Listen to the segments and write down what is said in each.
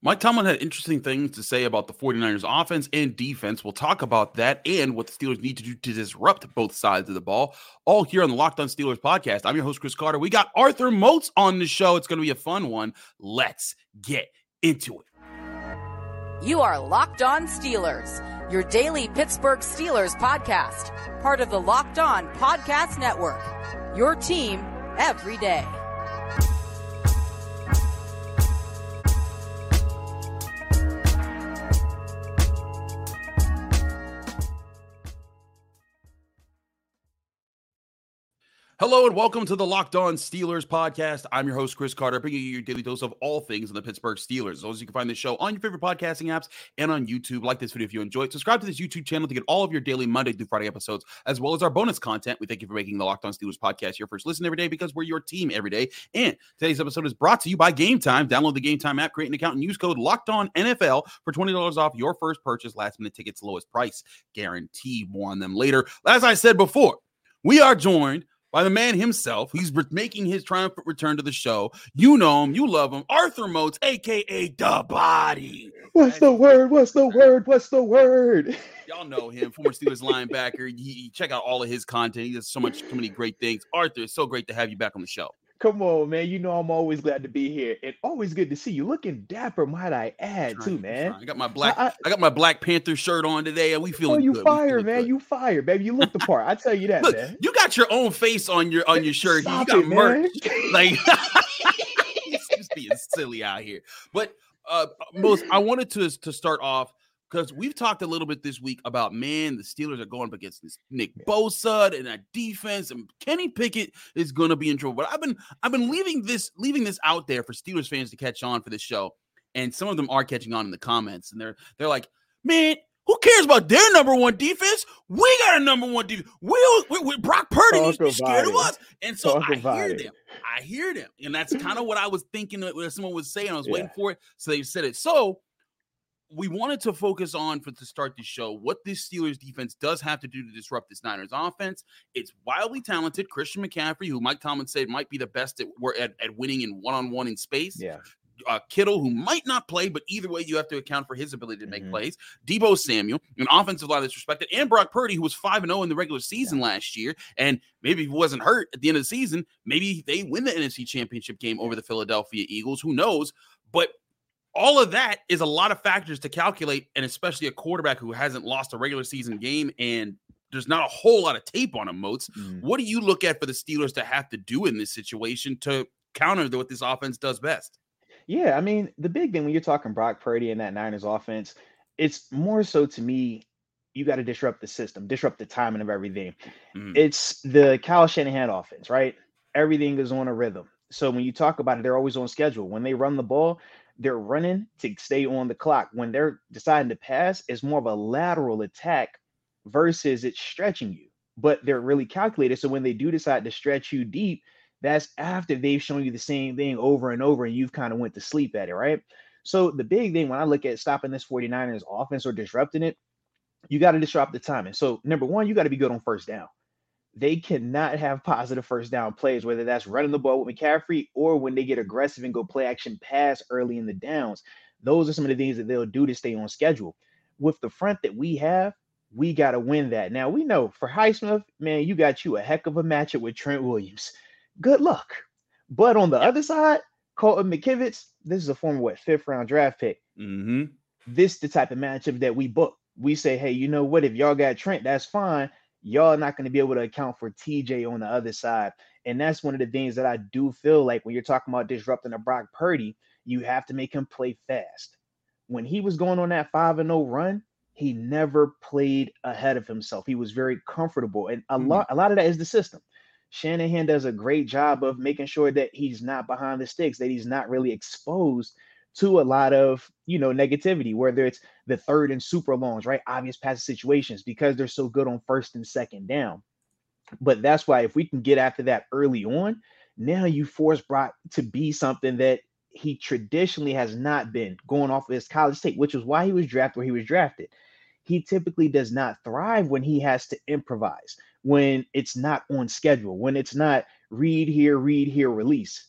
Mike Tomlin had interesting things to say about the 49ers offense and defense. We'll talk about that and what the Steelers need to do to disrupt both sides of the ball, all here on the Locked On Steelers podcast. I'm your host, Chris Carter. We got Arthur Moats on the show. It's going to be a fun one. Let's get into it. You are Locked On Steelers, your daily Pittsburgh Steelers podcast, part of the Locked On Podcast Network, your team every day. Hello and welcome to the Locked On Steelers podcast. I'm your host, Chris Carter, bringing you your daily dose of all things on the Pittsburgh Steelers. As always, you can find this show on your favorite podcasting apps and on YouTube. Like this video if you enjoy it. Subscribe to this YouTube channel to get all of your daily Monday through Friday episodes, as well as our bonus content. We thank you for making the Locked On Steelers podcast your first listen every day, because we're your team every day. And today's episode is brought to you by Game Time. Download the Game Time app, create an account, and use code LOCKEDONNFL for $20 off your first purchase. Last minute tickets, lowest price guaranteed. More on them later. As I said before, we are joined by the man himself. He's making his triumphant return to the show. You know him, you love him, Arthur Moats, a.k.a. The Body. What's the word? What's the word? What's the word? Y'all know him, former Steelers linebacker. You check out all of his content. He does so many great things. Arthur, it's so great to have you back on the show. Come on, man. You know I'm always glad to be here, and always good to see you. Looking dapper, might I add, too, man. I got my Black Panther shirt on today, and we feeling good. You fire, baby. You look the part. I tell you that. Look, man. You got your own face on your shirt. Stop, you got it, merch. Man. Like, it's just being silly out here. But most, I wanted to start off, because we've talked a little bit this week about, the Steelers are going up against this Nick Bosa and that defense, and Kenny Pickett is going to be in trouble. But I've been leaving this out there for Steelers fans to catch on for this show, and some of them are catching on in the comments, and they're like, man, who cares about their number one defense? We got a number one defense. Brock Purdy needs to be scared of us. And so I hear them, and that's kind of what I was thinking that someone was saying. I was waiting for it, so they said it. So we wanted to focus on, to start the show, what this Steelers defense does have to do to disrupt this Niners offense. It's wildly talented Christian McCaffrey, who Mike Tomlin said might be the best at winning in one-on-one in space. Yeah. Kittle, who might not play, but either way, you have to account for his ability to make plays. Debo Samuel, an offensive line that's respected, and Brock Purdy, who was 5-0 in the regular season last year, and maybe if he wasn't hurt at the end of the season, maybe they win the NFC Championship game over the Philadelphia Eagles. Who knows? But all of that is a lot of factors to calculate, and especially a quarterback who hasn't lost a regular season game, and there's not a whole lot of tape on him, Moats. What do you look at for the Steelers to have to do in this situation to counter what this offense does best? Yeah, the big thing when you're talking Brock Purdy and that Niners offense, it's more so to me, you got to disrupt the system, disrupt the timing of everything. It's the Kyle Shanahan offense, right? Everything is on a rhythm. So when you talk about it, they're always on schedule. When they run the ball, they're running to stay on the clock. When they're deciding to pass, it's more of a lateral attack versus it's stretching you, but they're really calculated. So when they do decide to stretch you deep, that's after they've shown you the same thing over and over, and you've kind of went to sleep at it, right? So the big thing when I look at stopping this 49ers offense or disrupting it, you got to disrupt the timing. So number one, you got to be good on first down. They cannot have positive first down plays, whether that's running the ball with McCaffrey or when they get aggressive and go play action pass early in the downs. Those are some of the things that they'll do to stay on schedule. With the front that we have, we got to win that. Now, we know for Highsmith, man, you got you a heck of a matchup with Trent Williams. Good luck. But on the other side, Colt McKivitz, this is a former, 5th-round draft pick. This is the type of matchup that we book. We say, hey, you know what? If y'all got Trent, that's fine. Y'all are not going to be able to account for T.J. on the other side. And that's one of the things that I do feel like when you're talking about disrupting a Brock Purdy, you have to make him play fast. When he was going on that 5-0 run, he never played ahead of himself. He was very comfortable. And a lot of that is the system. Shanahan does a great job of making sure that he's not behind the sticks, that he's not really exposed to a lot of, negativity, whether it's the third and super longs, right? Obvious pass situations, because they're so good on first and second down. But that's why if we can get after that early on, now you force Brock to be something that he traditionally has not been, going off of his college tape, which is why he was drafted where he was drafted. He typically does not thrive when he has to improvise, when it's not on schedule, when it's not read here, release.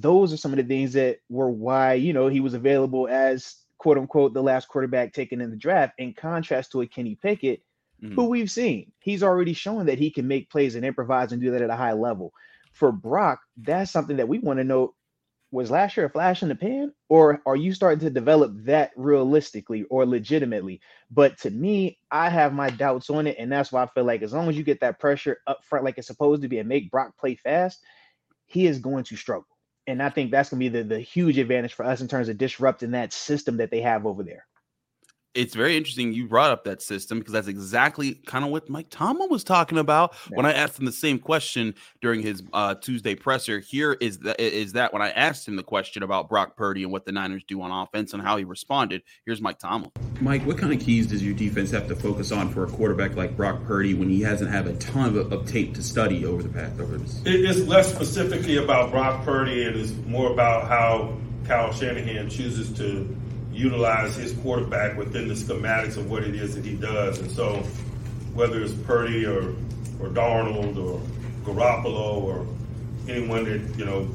Those are some of the things that were why, you know, he was available as, quote unquote, the last quarterback taken in the draft, in contrast to a Kenny Pickett, who we've seen. He's already shown that he can make plays and improvise and do that at a high level. For Brock, that's something that we want to know. Was last year a flash in the pan, or are you starting to develop that realistically or legitimately? But to me, I have my doubts on it, and that's why I feel like as long as you get that pressure up front like it's supposed to be and make Brock play fast, he is going to struggle. And I think that's going to be the huge advantage for us in terms of disrupting that system that they have over there. It's very interesting you brought up that system, because that's exactly kind of what Mike Tomlin was talking about when I asked him the same question during his Tuesday presser. Here is that when I asked him the question about Brock Purdy and what the Niners do on offense and how he responded. Here's Mike Tomlin. Mike, what kind of keys does your defense have to focus on for a quarterback like Brock Purdy when he hasn't had a ton of tape to study over the past? It's less specifically about Brock Purdy. It is more about how Kyle Shanahan chooses to utilize his quarterback within the schematics of what it is that he does. And so whether it's Purdy or Darnold or Garoppolo or anyone that, you know,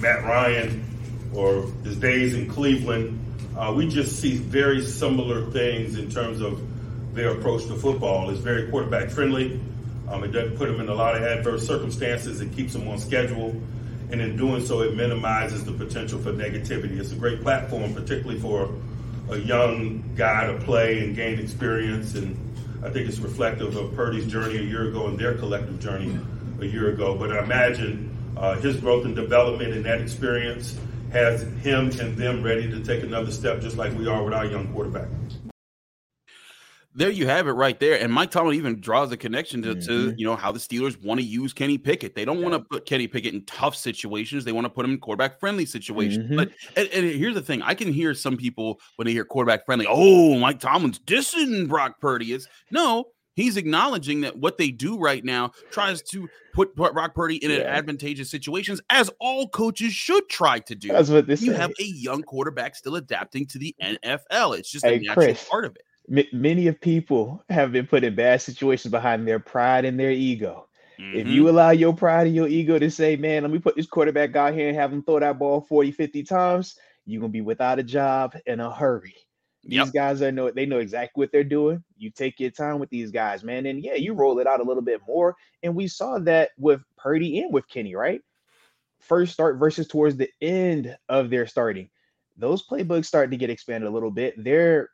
Matt Ryan or his days in Cleveland, we just see very similar things in terms of their approach to football. It's very quarterback friendly. It doesn't put them in a lot of adverse circumstances. It keeps them on schedule. And in doing so, it minimizes the potential for negativity. It's a great platform, particularly for a young guy to play and gain experience. And I think it's reflective of Purdy's journey a year ago and their collective journey a year ago. But I imagine his growth and development in that experience has him and them ready to take another step, just like we are with our young quarterback. There you have it right there. And Mike Tomlin even draws a connection to you know, how the Steelers want to use Kenny Pickett. They don't want to put Kenny Pickett in tough situations. They want to put him in quarterback-friendly situations. But and here's the thing. I can hear some people when they hear quarterback-friendly, oh, Mike Tomlin's dissing Brock Purdy. He's acknowledging that what they do right now tries to put Brock Purdy in advantageous situations, as all coaches should try to do. That's what this you is. Have a young quarterback still adapting to the NFL. It's just a natural part of it. Many of people have been put in bad situations behind their pride and their ego. If you allow your pride and your ego to say, man, let me put this quarterback out here and have him throw that ball 40, 50 times, you're going to be without a job in a hurry. These guys, they know exactly what they're doing. You take your time with these guys, man. And you roll it out a little bit more. And we saw that with Purdy and with Kenny, right? First start versus towards the end of their starting. Those playbooks started to get expanded a little bit. They're,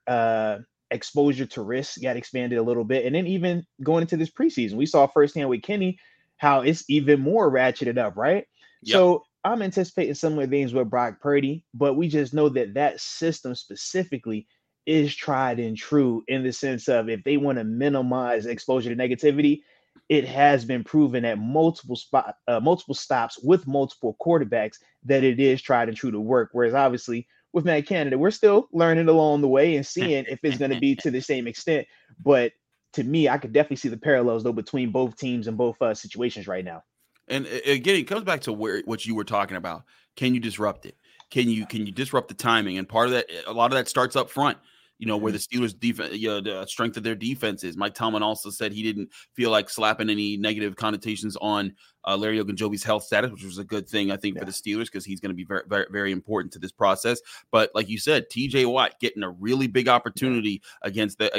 exposure to risk got expanded a little bit. And then even going into this preseason, we saw firsthand with Kenny how it's even more ratcheted up, right? Yep. So I'm anticipating similar things with Brock Purdy, but we just know that that system specifically is tried and true, in the sense of if they want to minimize exposure to negativity, it has been proven at multiple stops with multiple quarterbacks that it is tried and true to work. Whereas obviously with Matt Canada, we're still learning along the way and seeing if it's going to be to the same extent. But to me, I could definitely see the parallels, though, between both teams and both situations right now. And again, it comes back to what you were talking about. Can you disrupt it? Can you disrupt the timing? And part of that, a lot of that starts up front. You know, where the Steelers' defense, the strength of their defense is. Mike Tomlin also said he didn't feel like slapping any negative connotations on Larry Ogunjobi's health status, which was a good thing, I think, for the Steelers, because he's going to be very, very, very important to this process. But like you said, T.J. Watt getting a really big opportunity against their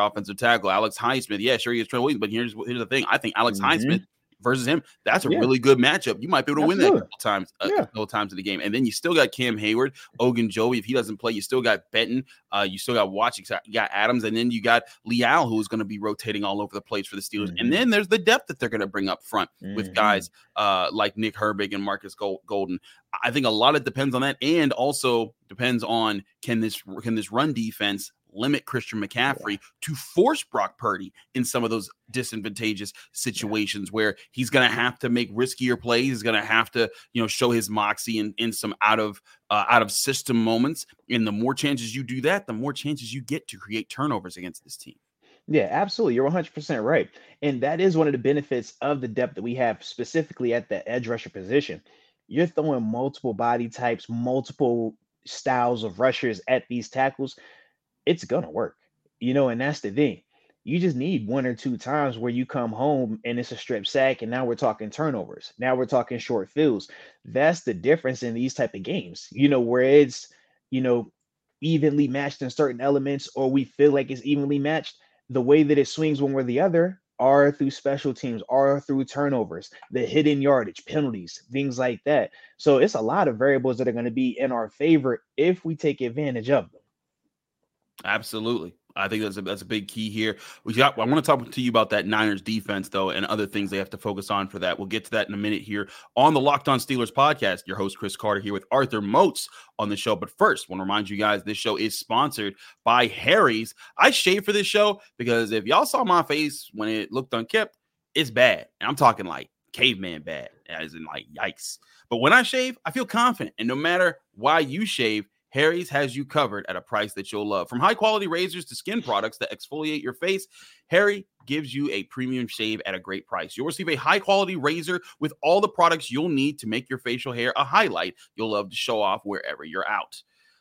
offensive tackle, Alex Highsmith. Yeah, sure, he is Trent Williams, but here's the thing. I think Alex Highsmith versus him, that's a really good matchup. You might be able to win that a couple times in the game. And then you still got Cam Heyward, Ogunjobi. If he doesn't play, you still got Benton. You still got Watch. You got Adams. And then you got Leal, who is going to be rotating all over the place for the Steelers. And then there's the depth that they're going to bring up front with guys like Nick Herbig and Marcus Golden. I think a lot of it depends on that, and also depends on can this run defense limit Christian McCaffrey to force Brock Purdy in some of those disadvantageous situations where he's going to have to make riskier plays. He's going to have to, show his moxie in some out of system moments. And the more chances you do that, the more chances you get to create turnovers against this team. Yeah, absolutely. You're 100% right. And that is one of the benefits of the depth that we have, specifically at the edge rusher position. You're throwing multiple body types, multiple styles of rushers at these tackles. It's going to work, and that's the thing. You just need one or two times where you come home and it's a strip sack, and now we're talking turnovers. Now we're talking short fields. That's the difference in these type of games, you know, where it's, you know, evenly matched in certain elements, or we feel like it's evenly matched. The way that it swings one way or the other are through special teams, are through turnovers, the hidden yardage, penalties, things like that. So it's a lot of variables that are going to be in our favor if we take advantage of them. Absolutely. I think that's a big key here. I want to talk to you about that Niners defense, though, and other things they have to focus on for that. We'll get to that in a minute here on the Locked On Steelers podcast. Your host, Chris Carter, here with Arthur Moats on the show. But first, I want to remind you guys, this show is sponsored by Harry's. I shave for this show because if y'all saw my face when it looked unkempt, it's bad. And I'm talking like caveman bad, as in like yikes. But when I shave, I feel confident. And no matter why you shave, Harry's has you covered at a price that you'll love. From high-quality razors to skin products that exfoliate your face, Harry gives you a premium shave at a great price. You'll receive a high-quality razor with all the products you'll need to make your facial hair a highlight you'll love to show off wherever you're out.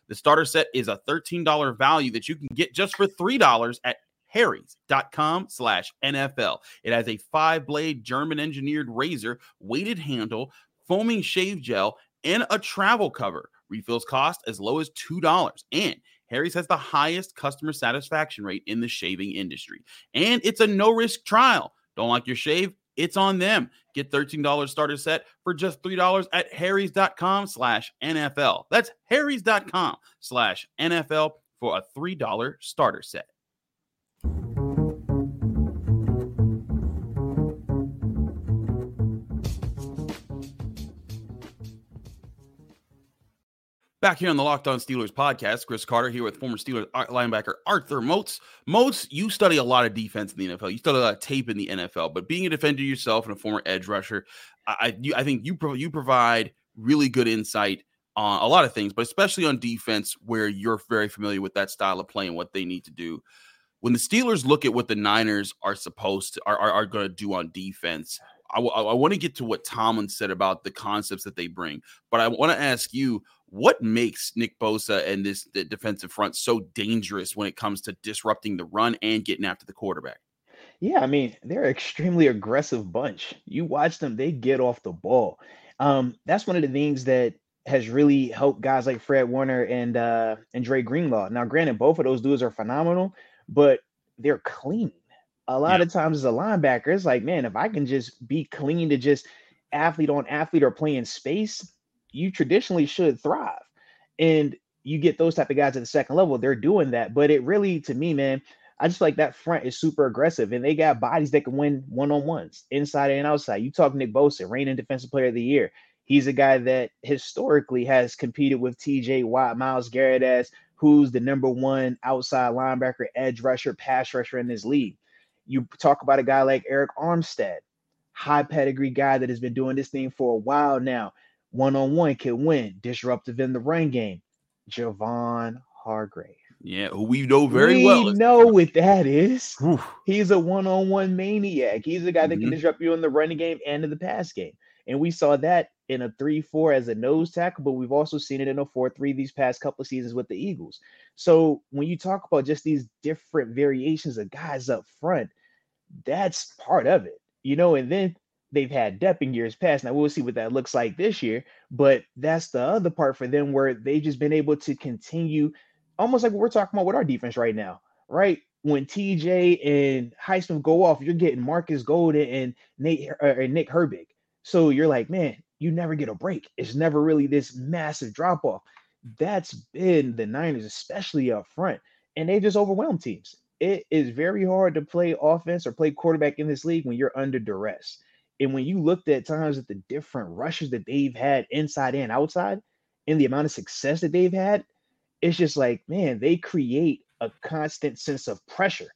The starter set is a $13 value that you can get just for $3 at harrys.com/NFL. It has a 5-blade German-engineered razor, weighted handle, foaming shave gel, and a travel cover. Refills cost as low as $2, and Harry's has the highest customer satisfaction rate in the shaving industry. And it's a no-risk trial. Don't like your shave? It's on them. Get $13 starter set for just $3 at harrys.com/NFL. That's harrys.com/NFL for a $3 starter set. Back here on the Locked On Steelers podcast, Chris Carter here with former Steelers linebacker Arthur Moats. Moats, you study a lot of defense in the NFL. You study a lot of tape in the NFL, but being a defender yourself and a former edge rusher, I think you provide really good insight on a lot of things, but especially on defense where you're very familiar with that style of play and what they need to do. When the Steelers look at what the Niners are supposed to are going to do on defense, I want to get to what Tomlin said about the concepts that they bring, but I want to ask you, what makes Nick Bosa and the defensive front so dangerous when it comes to disrupting the run and getting after the quarterback? Yeah, I mean, they're an extremely aggressive bunch. You watch them, they get off the ball. That's one of the things that has really helped guys like Fred Warner and Andre Greenlaw. Now, granted, both of those dudes are phenomenal, but they're clean. A lot of times as a linebacker, it's like, man, if I can just be clean to just athlete on athlete or play in space, you traditionally should thrive. And you get those type of guys at the second level. They're doing that. But it really, to me, man, I just feel like that front is super aggressive. And they got bodies that can win one-on-ones, inside and outside. You talk Nick Bosa, reigning Defensive Player of the Year. He's a guy that historically has competed with T.J. Watt, Myles Garrett as who's the number one outside linebacker, edge rusher, pass rusher in this league. You talk about a guy like Eric Armstead, high pedigree guy that has been doing this thing for a while now. One-on-one can win, disruptive in the run game. Javon Hargrave. Yeah, who we know very well. We know what that is. Oof. He's a one-on-one maniac. He's a guy that can disrupt you in the running game and in the pass game. And we saw that in a 3-4 as a nose tackle, but we've also seen it in a 4-3 these past couple of seasons with the Eagles. So when you talk about just these different variations of guys up front, that's part of it, you know. And then they've had depth in years past. Now we'll see what that looks like this year, but that's the other part for them where they've just been able to continue almost like what we're talking about with our defense right now, right? When TJ and Highsmith go off, you're getting Marcus Golden and Nick Herbig. So you're like, man, you never get a break. It's never really this massive drop-off. That's been the Niners, especially up front, and they just overwhelm teams. It is very hard to play offense or play quarterback in this league when you're under duress. And when you looked at times at the different rushes that they've had inside and outside and the amount of success that they've had, it's just like, man, they create a constant sense of pressure.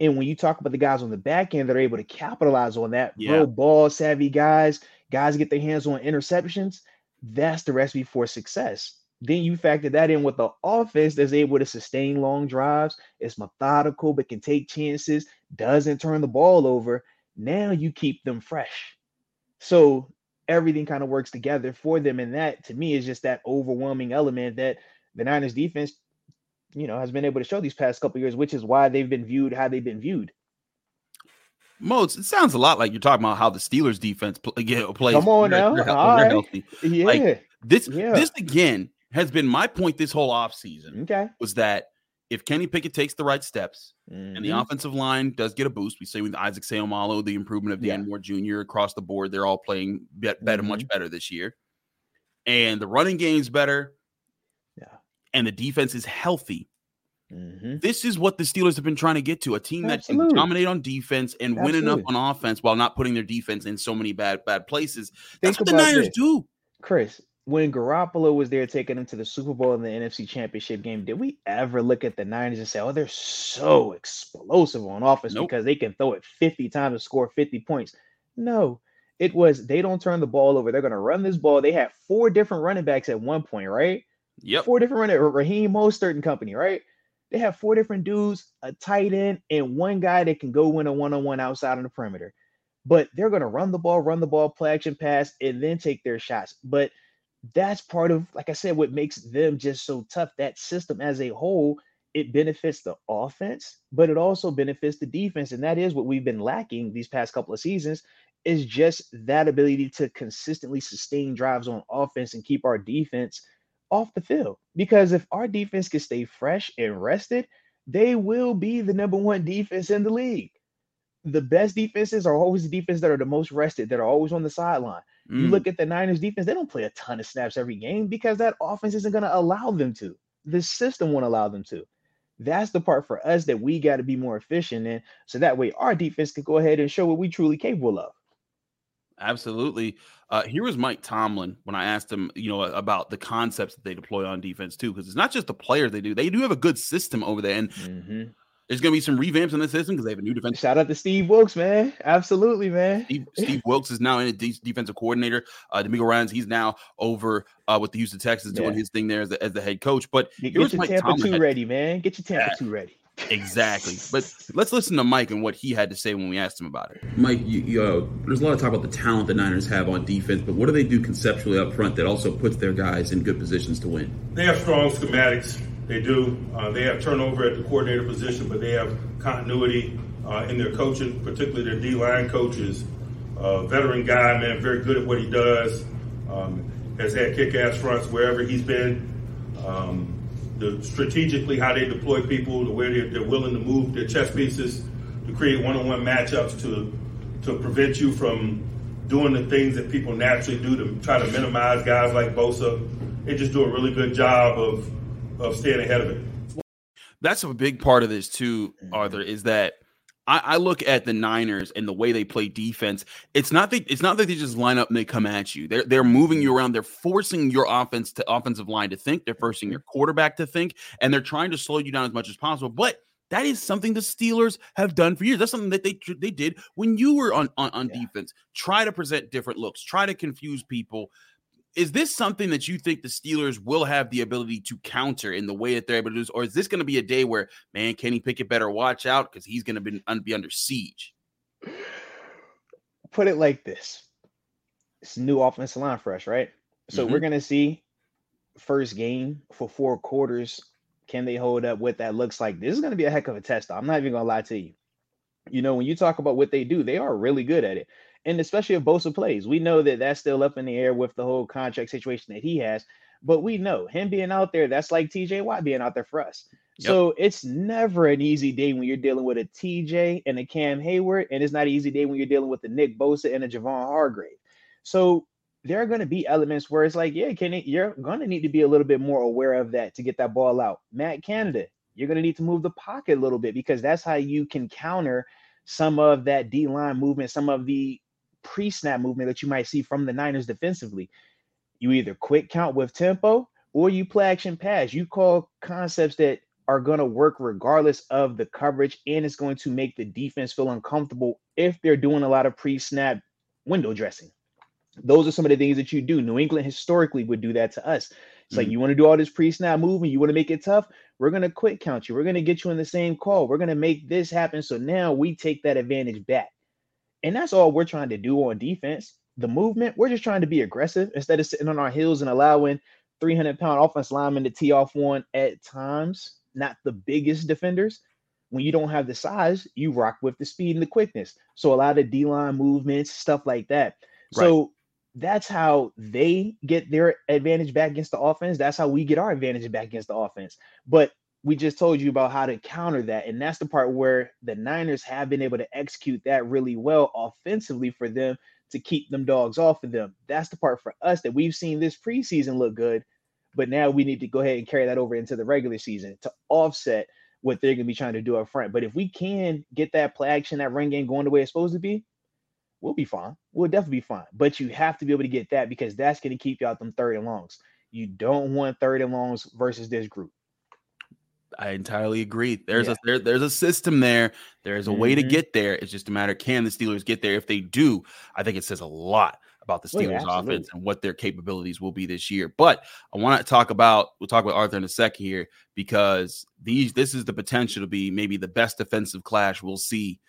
And when you talk about the guys on the back end that are able to capitalize on that, real ball-savvy guys get their hands on interceptions, that's the recipe for success. Then you factor that in with the offense that's able to sustain long drives, it's methodical but can take chances, doesn't turn the ball over. Now you keep them fresh. So everything kind of works together for them. And that, to me, is just that overwhelming element that the Niners defense you know, has been able to show these past couple of years, which is why they've been viewed how they've been viewed. Moats, it sounds a lot like you're talking about how the Steelers defense plays. Come on now. They're healthy. Yeah. Like, this again has been my point this whole offseason. Okay. Was that if Kenny Pickett takes the right steps and the offensive line does get a boost, we say with Isaac Seumalo, the improvement of Dan Moore Jr. across the board, they're all playing better, much better this year. And the running game's better. Yeah. And the defense is healthy. Mm-hmm. This is what the Steelers have been trying to get to, a team that can dominate on defense and win enough on offense while not putting their defense in so many bad places. That's what the Niners do. Chris, when Garoppolo was there taking them to the Super Bowl in the NFC Championship game, did we ever look at the Niners and say, oh, they're so explosive on offense because they can throw it 50 times and score 50 points? No. It was they don't turn the ball over. They're going to run this ball. They had four different running backs at one point, right? Yep. Four different running backs, Raheem Mostert and company, right? They have four different dudes, a tight end, and one guy that can go win a one-on-one outside on the perimeter. But they're going to run the ball, play action pass, and then take their shots. But that's part of, like I said, what makes them just so tough. That system as a whole, it benefits the offense, but it also benefits the defense. And that is what we've been lacking these past couple of seasons, is just that ability to consistently sustain drives on offense and keep our defense off the field. Because if our defense can stay fresh and rested, they will be the number one defense in the league. The best defenses are always the defense that are the most rested, that are always on the sideline. You look at the Niners defense, they don't play a ton of snaps every game because that offense isn't going to allow them to. The system won't allow them to. That's the part for us that we got to be more efficient in, so that way our defense can go ahead and show what we truly capable of. Absolutely. Here was Mike Tomlin when I asked him, you know, about the concepts that they deploy on defense too, because it's not just the players they do. They do have a good system over there, and there's going to be some revamps in the system because they have a new defense. Shout out to Steve Wilkes, man. Absolutely, man. Steve Wilkes is now in a defensive coordinator. D'Amico Ryans, he's now over with the Houston Texans doing his thing there as the head coach. But here's Mike Tomlin. Get your Tampa 2 ready. Exactly. But let's listen to Mike and what he had to say when we asked him about it. Mike, there's a lot of talk about the talent the Niners have on defense, but what do they do conceptually up front that also puts their guys in good positions to win? They have strong schematics. They do. They have turnover at the coordinator position, but they have continuity in their coaching, particularly their D-line coaches. Veteran guy, man, very good at what he does. Has had kick-ass fronts wherever he's been. Strategically, how they deploy people, the way they're willing to move their chess pieces to create one-on-one matchups to prevent you from doing the things that people naturally do to try to minimize guys like Bosa. They just do a really good job of staying ahead of it. That's a big part of this too, Arthur, is that I look at the Niners and the way they play defense. It's not that they just line up and they come at you. They're moving you around. They're forcing your offensive line to think. They're forcing your quarterback to think, and they're trying to slow you down as much as possible. But that is something the Steelers have done for years. That's something that they did when you were on defense. Try to present different looks. Try to confuse people. Is this something that you think the Steelers will have the ability to counter in the way that they're able to do this? Or is this going to be a day where, man, Kenny Pickett better watch out because he's going to be under siege? Put it like this. It's a new offensive line for us, right? So we're going to see first game for 4 quarters. Can they hold up what that looks like? This is going to be a heck of a test. I'm not even going to lie to you. You know, when you talk about what they do, they are really good at it. And especially if Bosa plays, we know that that's still up in the air with the whole contract situation that he has. But we know him being out there, that's like T.J. Watt being out there for us. Yep. So it's never an easy day when you're dealing with a T.J. and a Cam Heyward, and it's not an easy day when you're dealing with a Nick Bosa and a Javon Hargrave. So there are going to be elements where it's like, yeah, Kenny, you're going to need to be a little bit more aware of that to get that ball out. Matt Canada, you're going to need to move the pocket a little bit because that's how you can counter some of that D-line movement, some of the pre-snap movement that you might see from the Niners defensively. You either quick count with tempo or you play action pass. You call concepts that are going to work regardless of the coverage, and it's going to make the defense feel uncomfortable if they're doing a lot of pre-snap window dressing. Those are some of the things that you do. New England historically would do that to us. It's like, you want to do all this pre-snap movement, you want to make it tough, we're going to quick count you. We're going to get you in the same call. We're going to make this happen. So now we take that advantage back. And that's all we're trying to do on defense. The movement, we're just trying to be aggressive instead of sitting on our heels and allowing 300-pound offense linemen to tee off one at times. not the biggest defenders. When you don't have the size, you rock with the speed and the quickness. So a lot of D-line movements, stuff like that. Right. So that's how they get their advantage back against the offense. That's how we get our advantage back against the offense. But we just told you about how to counter that. And that's the part where the Niners have been able to execute that really well offensively for them to keep them dogs off of them. That's the part for us that we've seen this preseason look good. But now we need to go ahead and carry that over into the regular season to offset what they're going to be trying to do up front. But if we can get that play action, that run game going the way it's supposed to be, we'll be fine. We'll definitely be fine. But you have to be able to get that because that's going to keep you out them third and longs. You don't want third and longs versus this group. I entirely agree. There's a system there. There's a way to get there. It's just a matter of can the Steelers get there? If they do, I think it says a lot about the Steelers offense and what their capabilities will be this year. But I want to we'll talk about Arthur in a second here, because this is the potential to be maybe the best defensive clash we'll see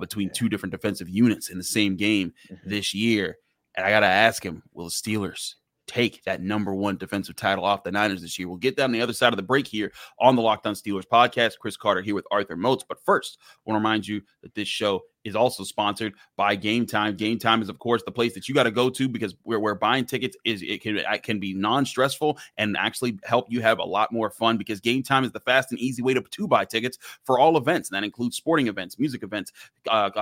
between two different defensive units in the same game this year. And I got to ask him, will the Steelers take that number one defensive title off the Niners this year? We'll get down the other side of the break here on the Locked On Steelers podcast. Chris Carter here with Arthur Moats. But first, I want to remind you that this show is also sponsored by Game Time. Game Time is, of course, the place that you got to go to, because where buying tickets is, it can be non-stressful and actually help you have a lot more fun, because Game Time is the fast and easy way to buy tickets for all events. And that includes sporting events, music events,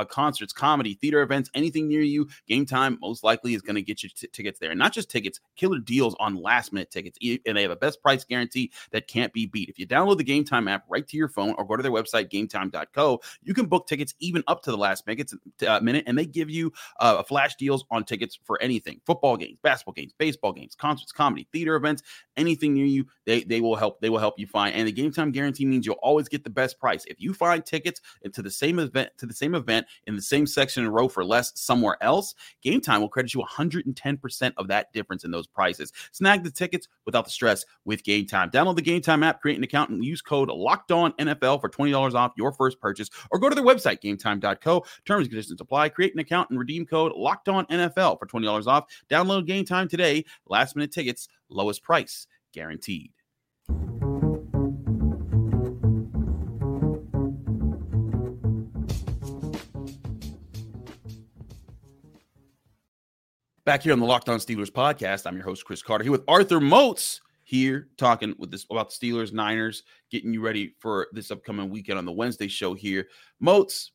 concerts, comedy, theater events, anything near you. Game Time most likely is going to get you tickets there. And not just tickets, killer deals on last-minute tickets. And they have a best price guarantee that can't be beat. If you download the Game Time app right to your phone or go to their website, gametime.co, you can book tickets even up to the last minute, and they give you flash deals on tickets for anything: football games, basketball games, baseball games, concerts, comedy, theater events, anything near you. They will help you find. And the Game Time guarantee means you'll always get the best price. If you find tickets to the same event in the same section and row for less somewhere else, Game Time will credit you 110% of that difference in those prices. Snag the tickets without the stress with Game Time. Download the Game Time app, create an account, and use code LOCKEDONNFL for $20 off your first purchase, or go to their website, gametime.co. Terms and conditions apply. Create an account and redeem code LOCKEDONNFL for $20 off. Download Game Time today. Last minute tickets, lowest price guaranteed. Back here on the Locked On Steelers podcast, I'm your host, Chris Carter, here with Arthur Moats, here talking with this about the Steelers, Niners, getting you ready for this upcoming weekend on the Wednesday show here. Moats,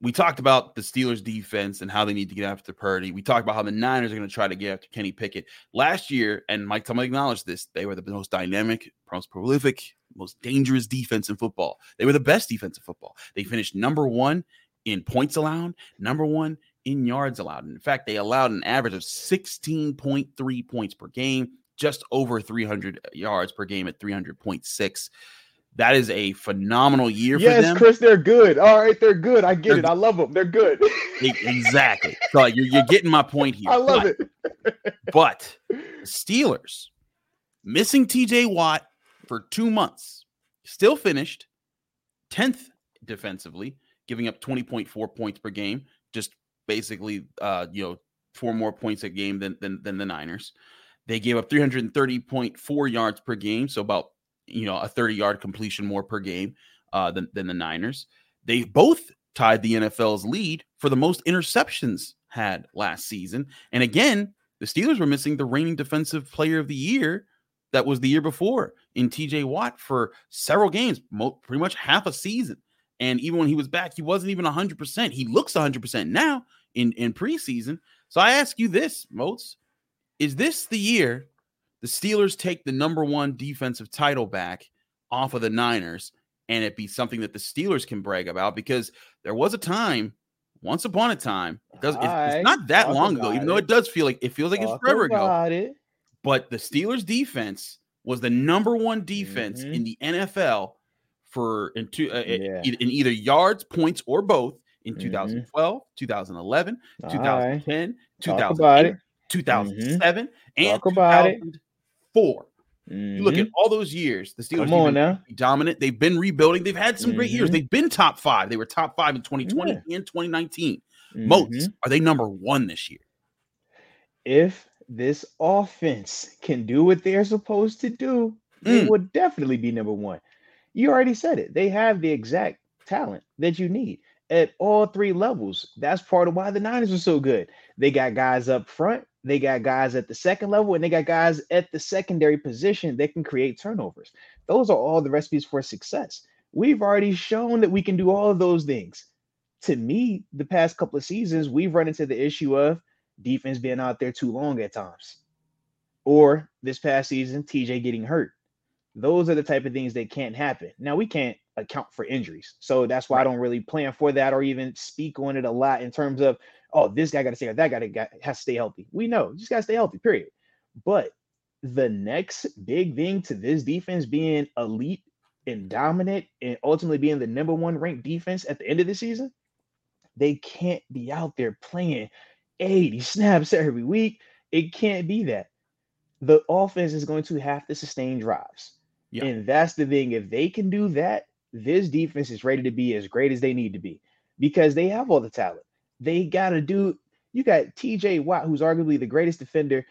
we talked about the Steelers defense and how they need to get after Purdy. We talked about how the Niners are going to try to get after Kenny Pickett. Last year, and Mike Tomlin acknowledged this, they were the most dynamic, most prolific, most dangerous defense in football. They were the best defense in football. They finished number one in points allowed, number one in yards allowed. And in fact, they allowed an average of 16.3 points per game, just over 300 yards per game at 300.6. That is a phenomenal year for them. Yes, Chris, they're good. All right, they're good. I get it. I love them. They're good. Exactly. So you're getting my point here. I love it. But Steelers, missing T.J. Watt for 2 months, still finished 10th defensively, giving up 20.4 points per game, just basically 4 more points a game than the Niners. They gave up 330.4 yards per game, so about a 30-yard completion more per game than the Niners. They both tied the NFL's lead for the most interceptions had last season. And again, the Steelers were missing the reigning defensive player of the year that was the year before in T.J. Watt for several games, pretty much half a season. And even when he was back, he wasn't even 100%. He looks 100% now in preseason. So I ask you this, Moats, is this the year the Steelers take the number one defensive title back off of the Niners, and it be something that the Steelers can brag about? Because there was a time, once upon a time, it's not that long ago, even though it does feel like it's forever ago. But the Steelers defense was the number one defense in the NFL in either yards, points, or both in 2012, 2011, 2010, 2008, 2007, and 2004. You look at all those years, the Steelers have been dominant. They've been rebuilding. They've had some great years. They've been top five. They were top five in 2020 and 2019. Moats, are they number one this year? If this offense can do what they're supposed to do, They would definitely be number one. You already said it. They have the exact talent that you need at all three levels. That's part of why the Niners are so good. They got guys up front, they got guys at the second level, and they got guys at the secondary position that can create turnovers. Those are all the recipes for success. We've already shown that we can do all of those things. To me, the past couple of seasons, we've run into the issue of defense being out there too long at times. Or this past season, TJ getting hurt. Those are the type of things that can't happen. Now, we can't account for injuries. So that's why I don't really plan for that or even speak on it a lot in terms of, oh, this guy got to stay, or that guy has to stay healthy. We know, just got to stay healthy, period. But the next big thing to this defense being elite and dominant and ultimately being the number one ranked defense at the end of the season, they can't be out there playing 80 snaps every week. It can't be that. The offense is going to have to sustain drives. Yeah. And that's the thing. If they can do that, this defense is ready to be as great as they need to be because they have all the talent. They got to do – you got T.J. Watt, who's arguably the greatest defender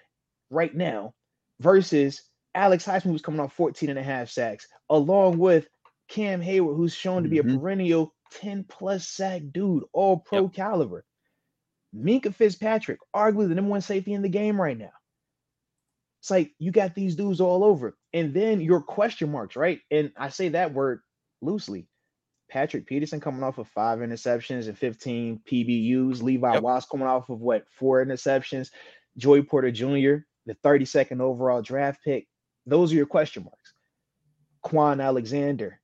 right now, versus Alex Highsmith, who's coming off 14.5 sacks, along with Cam Heyward, who's shown to be a perennial 10-plus sack dude, all pro caliber. Minka Fitzpatrick, arguably the number one safety in the game right now. It's like you got these dudes all over. And then your question marks, right? And I say that word loosely. Patrick Peterson coming off of 5 interceptions and 15 PBUs. Levi Wallace coming off of, 4 interceptions. Joey Porter Jr., the 32nd overall draft pick. Those are your question marks. Quan Alexander,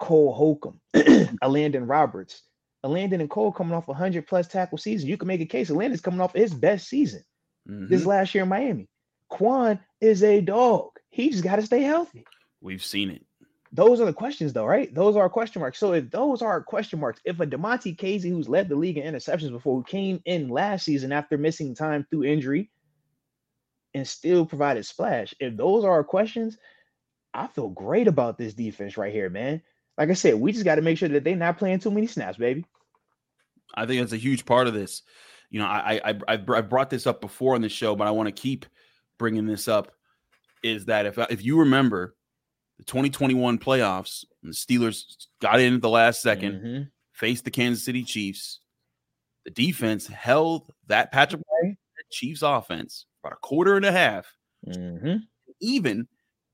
Cole Holcomb, Alandon Roberts. Alandon and Cole coming off 100-plus tackle season. You can make a case. Alandon's coming off his best season this last year in Miami. Quan is a dog. He just got to stay healthy. We've seen it. Those are the questions, though, right? Those are question marks. So if those are question marks, if a DeMonte Casey, who's led the league in interceptions before, who came in last season after missing time through injury and still provided splash, if those are our questions, I feel great about this defense right here, man. Like I said, we just got to make sure that they're not playing too many snaps, baby. I think that's a huge part of this. You know, I brought this up before on the show, but I want to keep bringing this up, is that if you remember the 2021 playoffs, the Steelers got in at the last second, faced the Kansas City Chiefs. The defense held that Patrick Chiefs offense about 1.5 quarters, even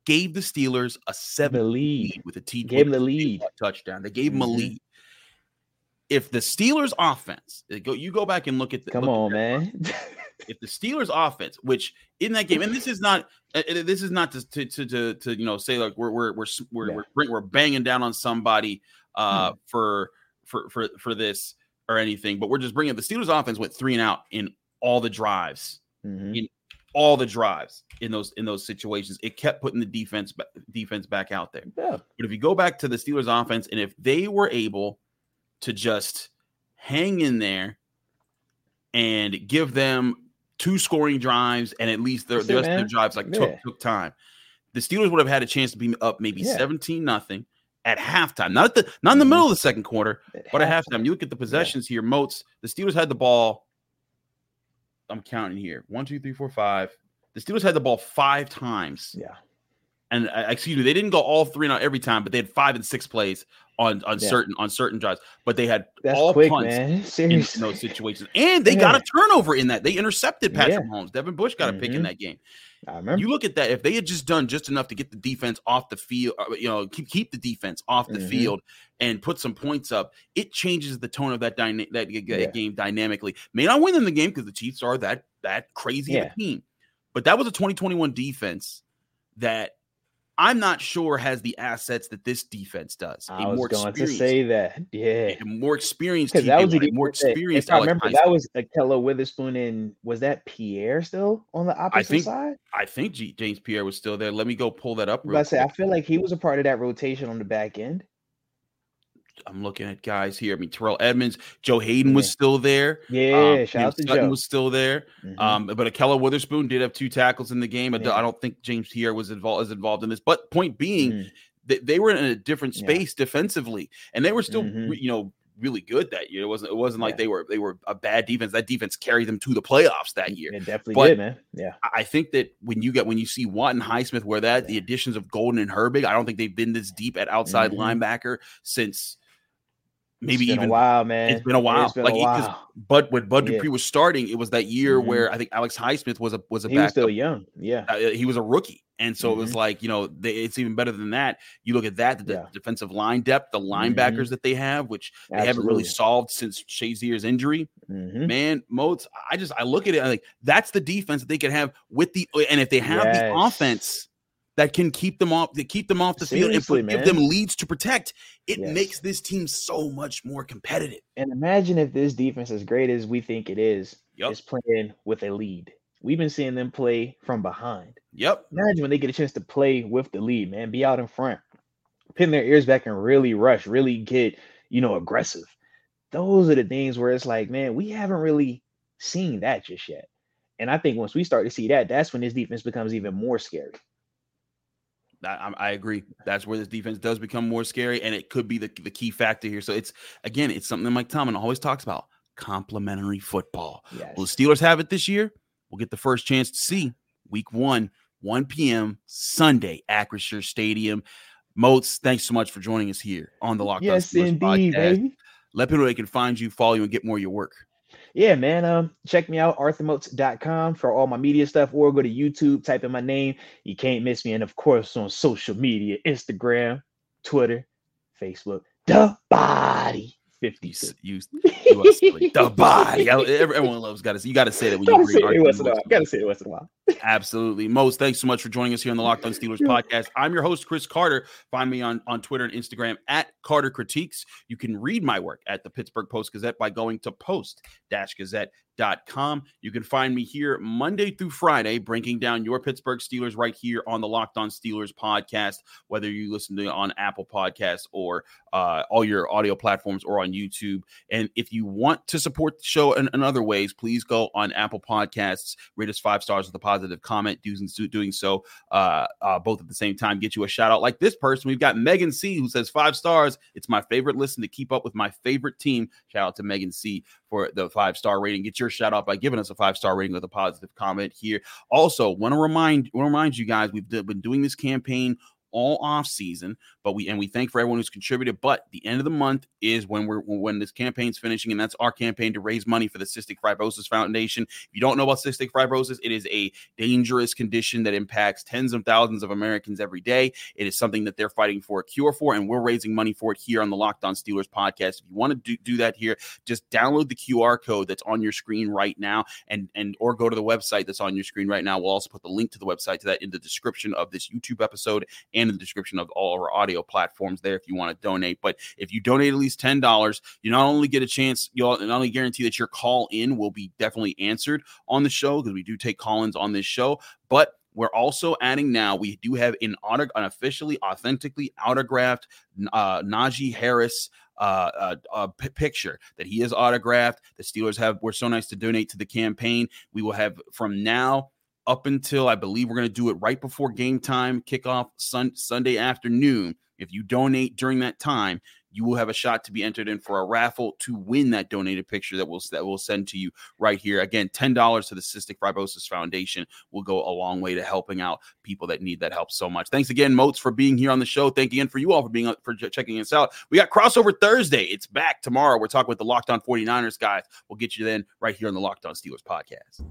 gave the Steelers a 7 lead with a T touchdown. They gave them a lead. If the Steelers offense, you go back and look at the if the Steelers offense, which in that game, and this is not to say like we're banging down on somebody for this or anything, but we're just bringing up the Steelers offense went 3 and out in all the drives, in those situations. It kept putting the defense back out there. Yeah. But if you go back to the Steelers offense, and if they were able to just hang in there and give them 2 scoring drives, and at least the rest of their drives took time, the Steelers would have had a chance to be up maybe 17-0 at halftime. Not in the middle of the second quarter, but at halftime. You look at the possessions here. Moats, the Steelers had the ball. I'm counting here. 1, 2, 3, 4, 5. The Steelers had the ball 5 times. Yeah. And excuse me, they didn't go all 3 and out every time, but they had 5 and 6 plays on certain drives, but they had punts in those situations, and they got a turnover in that. They intercepted Patrick Mahomes. Devin Bush got a pick in that game. I remember. You look at that. If they had just done just enough to get the defense off the field, keep the defense off the field and put some points up, it changes the tone of that game dynamically. May not win in the game because the Chiefs are that crazy of a team, but that was a 2021 defense that I'm not sure has the assets that this defense does. I was going to say that. Yeah. A more experienced team. That was a more experienced. I remember that was Ahkello Witherspoon, and was that Pierre still on the opposite side? I think James Pierre was still there. Let me go pull that up real quick. I feel like he was a part of that rotation on the back end. I'm looking at guys here. I mean, Terrell Edmonds, Joe Hayden was still there. Yeah, shout out to Joe. Sutton was still there. But Ahkello Witherspoon did have 2 tackles in the game. Yeah. I don't think James Pierre was involved in this. But point being, they were in a different space defensively, and they were still really good that year. It wasn't like they were a bad defense. That defense carried them to the playoffs that year. It definitely did, man. Yeah. I think that when you see Watt and Highsmith where that the additions of Golden and Herbig, I don't think they've been this deep at outside linebacker since maybe even a while, man. It's been a while. But when Bud Dupree was starting, it was that year where I think Alex Highsmith was a backup. He was still young. Yeah. He was a rookie. And so it was like, it's even better than that. You look at that, the defensive line depth, the linebackers that they have, which they haven't really solved since Shazier's injury. Man, Moats, I look at it, I'm like, that's the defense that they could have with the, and if they have the offense that can keep them off the field and give them leads to protect, it makes this team so much more competitive. And imagine if this defense, as great as we think it is playing with a lead. We've been seeing them play from behind. Yep. Imagine when they get a chance to play with the lead, man, be out in front, pin their ears back and really rush, really get, aggressive. Those are the things where it's like, man, we haven't really seen that just yet. And I think once we start to see that, that's when this defense becomes even more scary. I agree. That's where this defense does become more scary, and it could be the key factor here. So it's something that Mike Tomlin always talks about, complementary football. Yes. Will the Steelers have it this year? We'll get the first chance to see week 1 p.m. Sunday, Acrisure Stadium. Moats, thanks so much for joining us here on the Locked On Steelers podcast. Baby. Let people know they can find you, follow you, and get more of your work. Yeah, man. Check me out, arthurmoats.com for all my media stuff, or go to YouTube, type in my name. You can't miss me. And of course, on social media, Instagram, Twitter, Facebook, The Body 56. You The Body. Everyone loves got to. You got to say that when you read. Got to say it once in a while. Absolutely. Moats, thanks so much for joining us here on the Locked On Steelers podcast. I'm your host, Chris Carter. Find me on Twitter and Instagram at Carter Critiques. You can read my work at the Pittsburgh Post-Gazette by going to post-gazette.com. You can find me here Monday through Friday, breaking down your Pittsburgh Steelers right here on the Locked On Steelers podcast, whether you listen to it on Apple Podcasts or all your audio platforms or on YouTube. And if you want to support the show in other ways, please go on Apple Podcasts, rate us 5 stars with a positive comment, doing so both at the same time, get you a shout out like this person. We've got Megan C, who says 5 stars. It's my favorite listen to keep up with my favorite team. Shout out to Megan C for the 5-star rating. Get your shout out by giving us a 5-star rating with a positive comment here. Also, want to remind you guys, we've been doing this campaign all off season, but we thank for everyone who's contributed. But the end of the month is when this campaign's finishing, and that's our campaign to raise money for the Cystic Fibrosis Foundation. If you don't know about cystic fibrosis, it is a dangerous condition that impacts tens of thousands of Americans every day. It is something that they're fighting for a cure for, and we're raising money for it here on the Locked On Steelers podcast. If you want to do that here, just download the QR code that's on your screen right now, and or go to the website that's on your screen right now. We'll also put the link to the website to that in the description of this YouTube episode and in the description of all our audio platforms there if you want to donate. But if you donate at least $10, you not only get a chance, you'll not only guarantee that your call in will be definitely answered on the show, because we do take call-ins on this show, but we're also adding now, we do have an officially, authentically autographed Najee Harris picture that he is autographed. The Steelers were so nice to donate to the campaign. We will have from now up until, I believe we're going to do it right before game time, kickoff Sunday afternoon. If you donate during that time, you will have a shot to be entered in for a raffle to win that donated picture that we'll send to you right here. Again, $10 to the Cystic Fibrosis Foundation will go a long way to helping out people that need that help so much. Thanks again, Moats, for being here on the show. Thank you again for you all for checking us out. We got Crossover Thursday. It's back tomorrow. We're talking with the Locked On 49ers guys. We'll get you then right here on the Locked On Steelers podcast.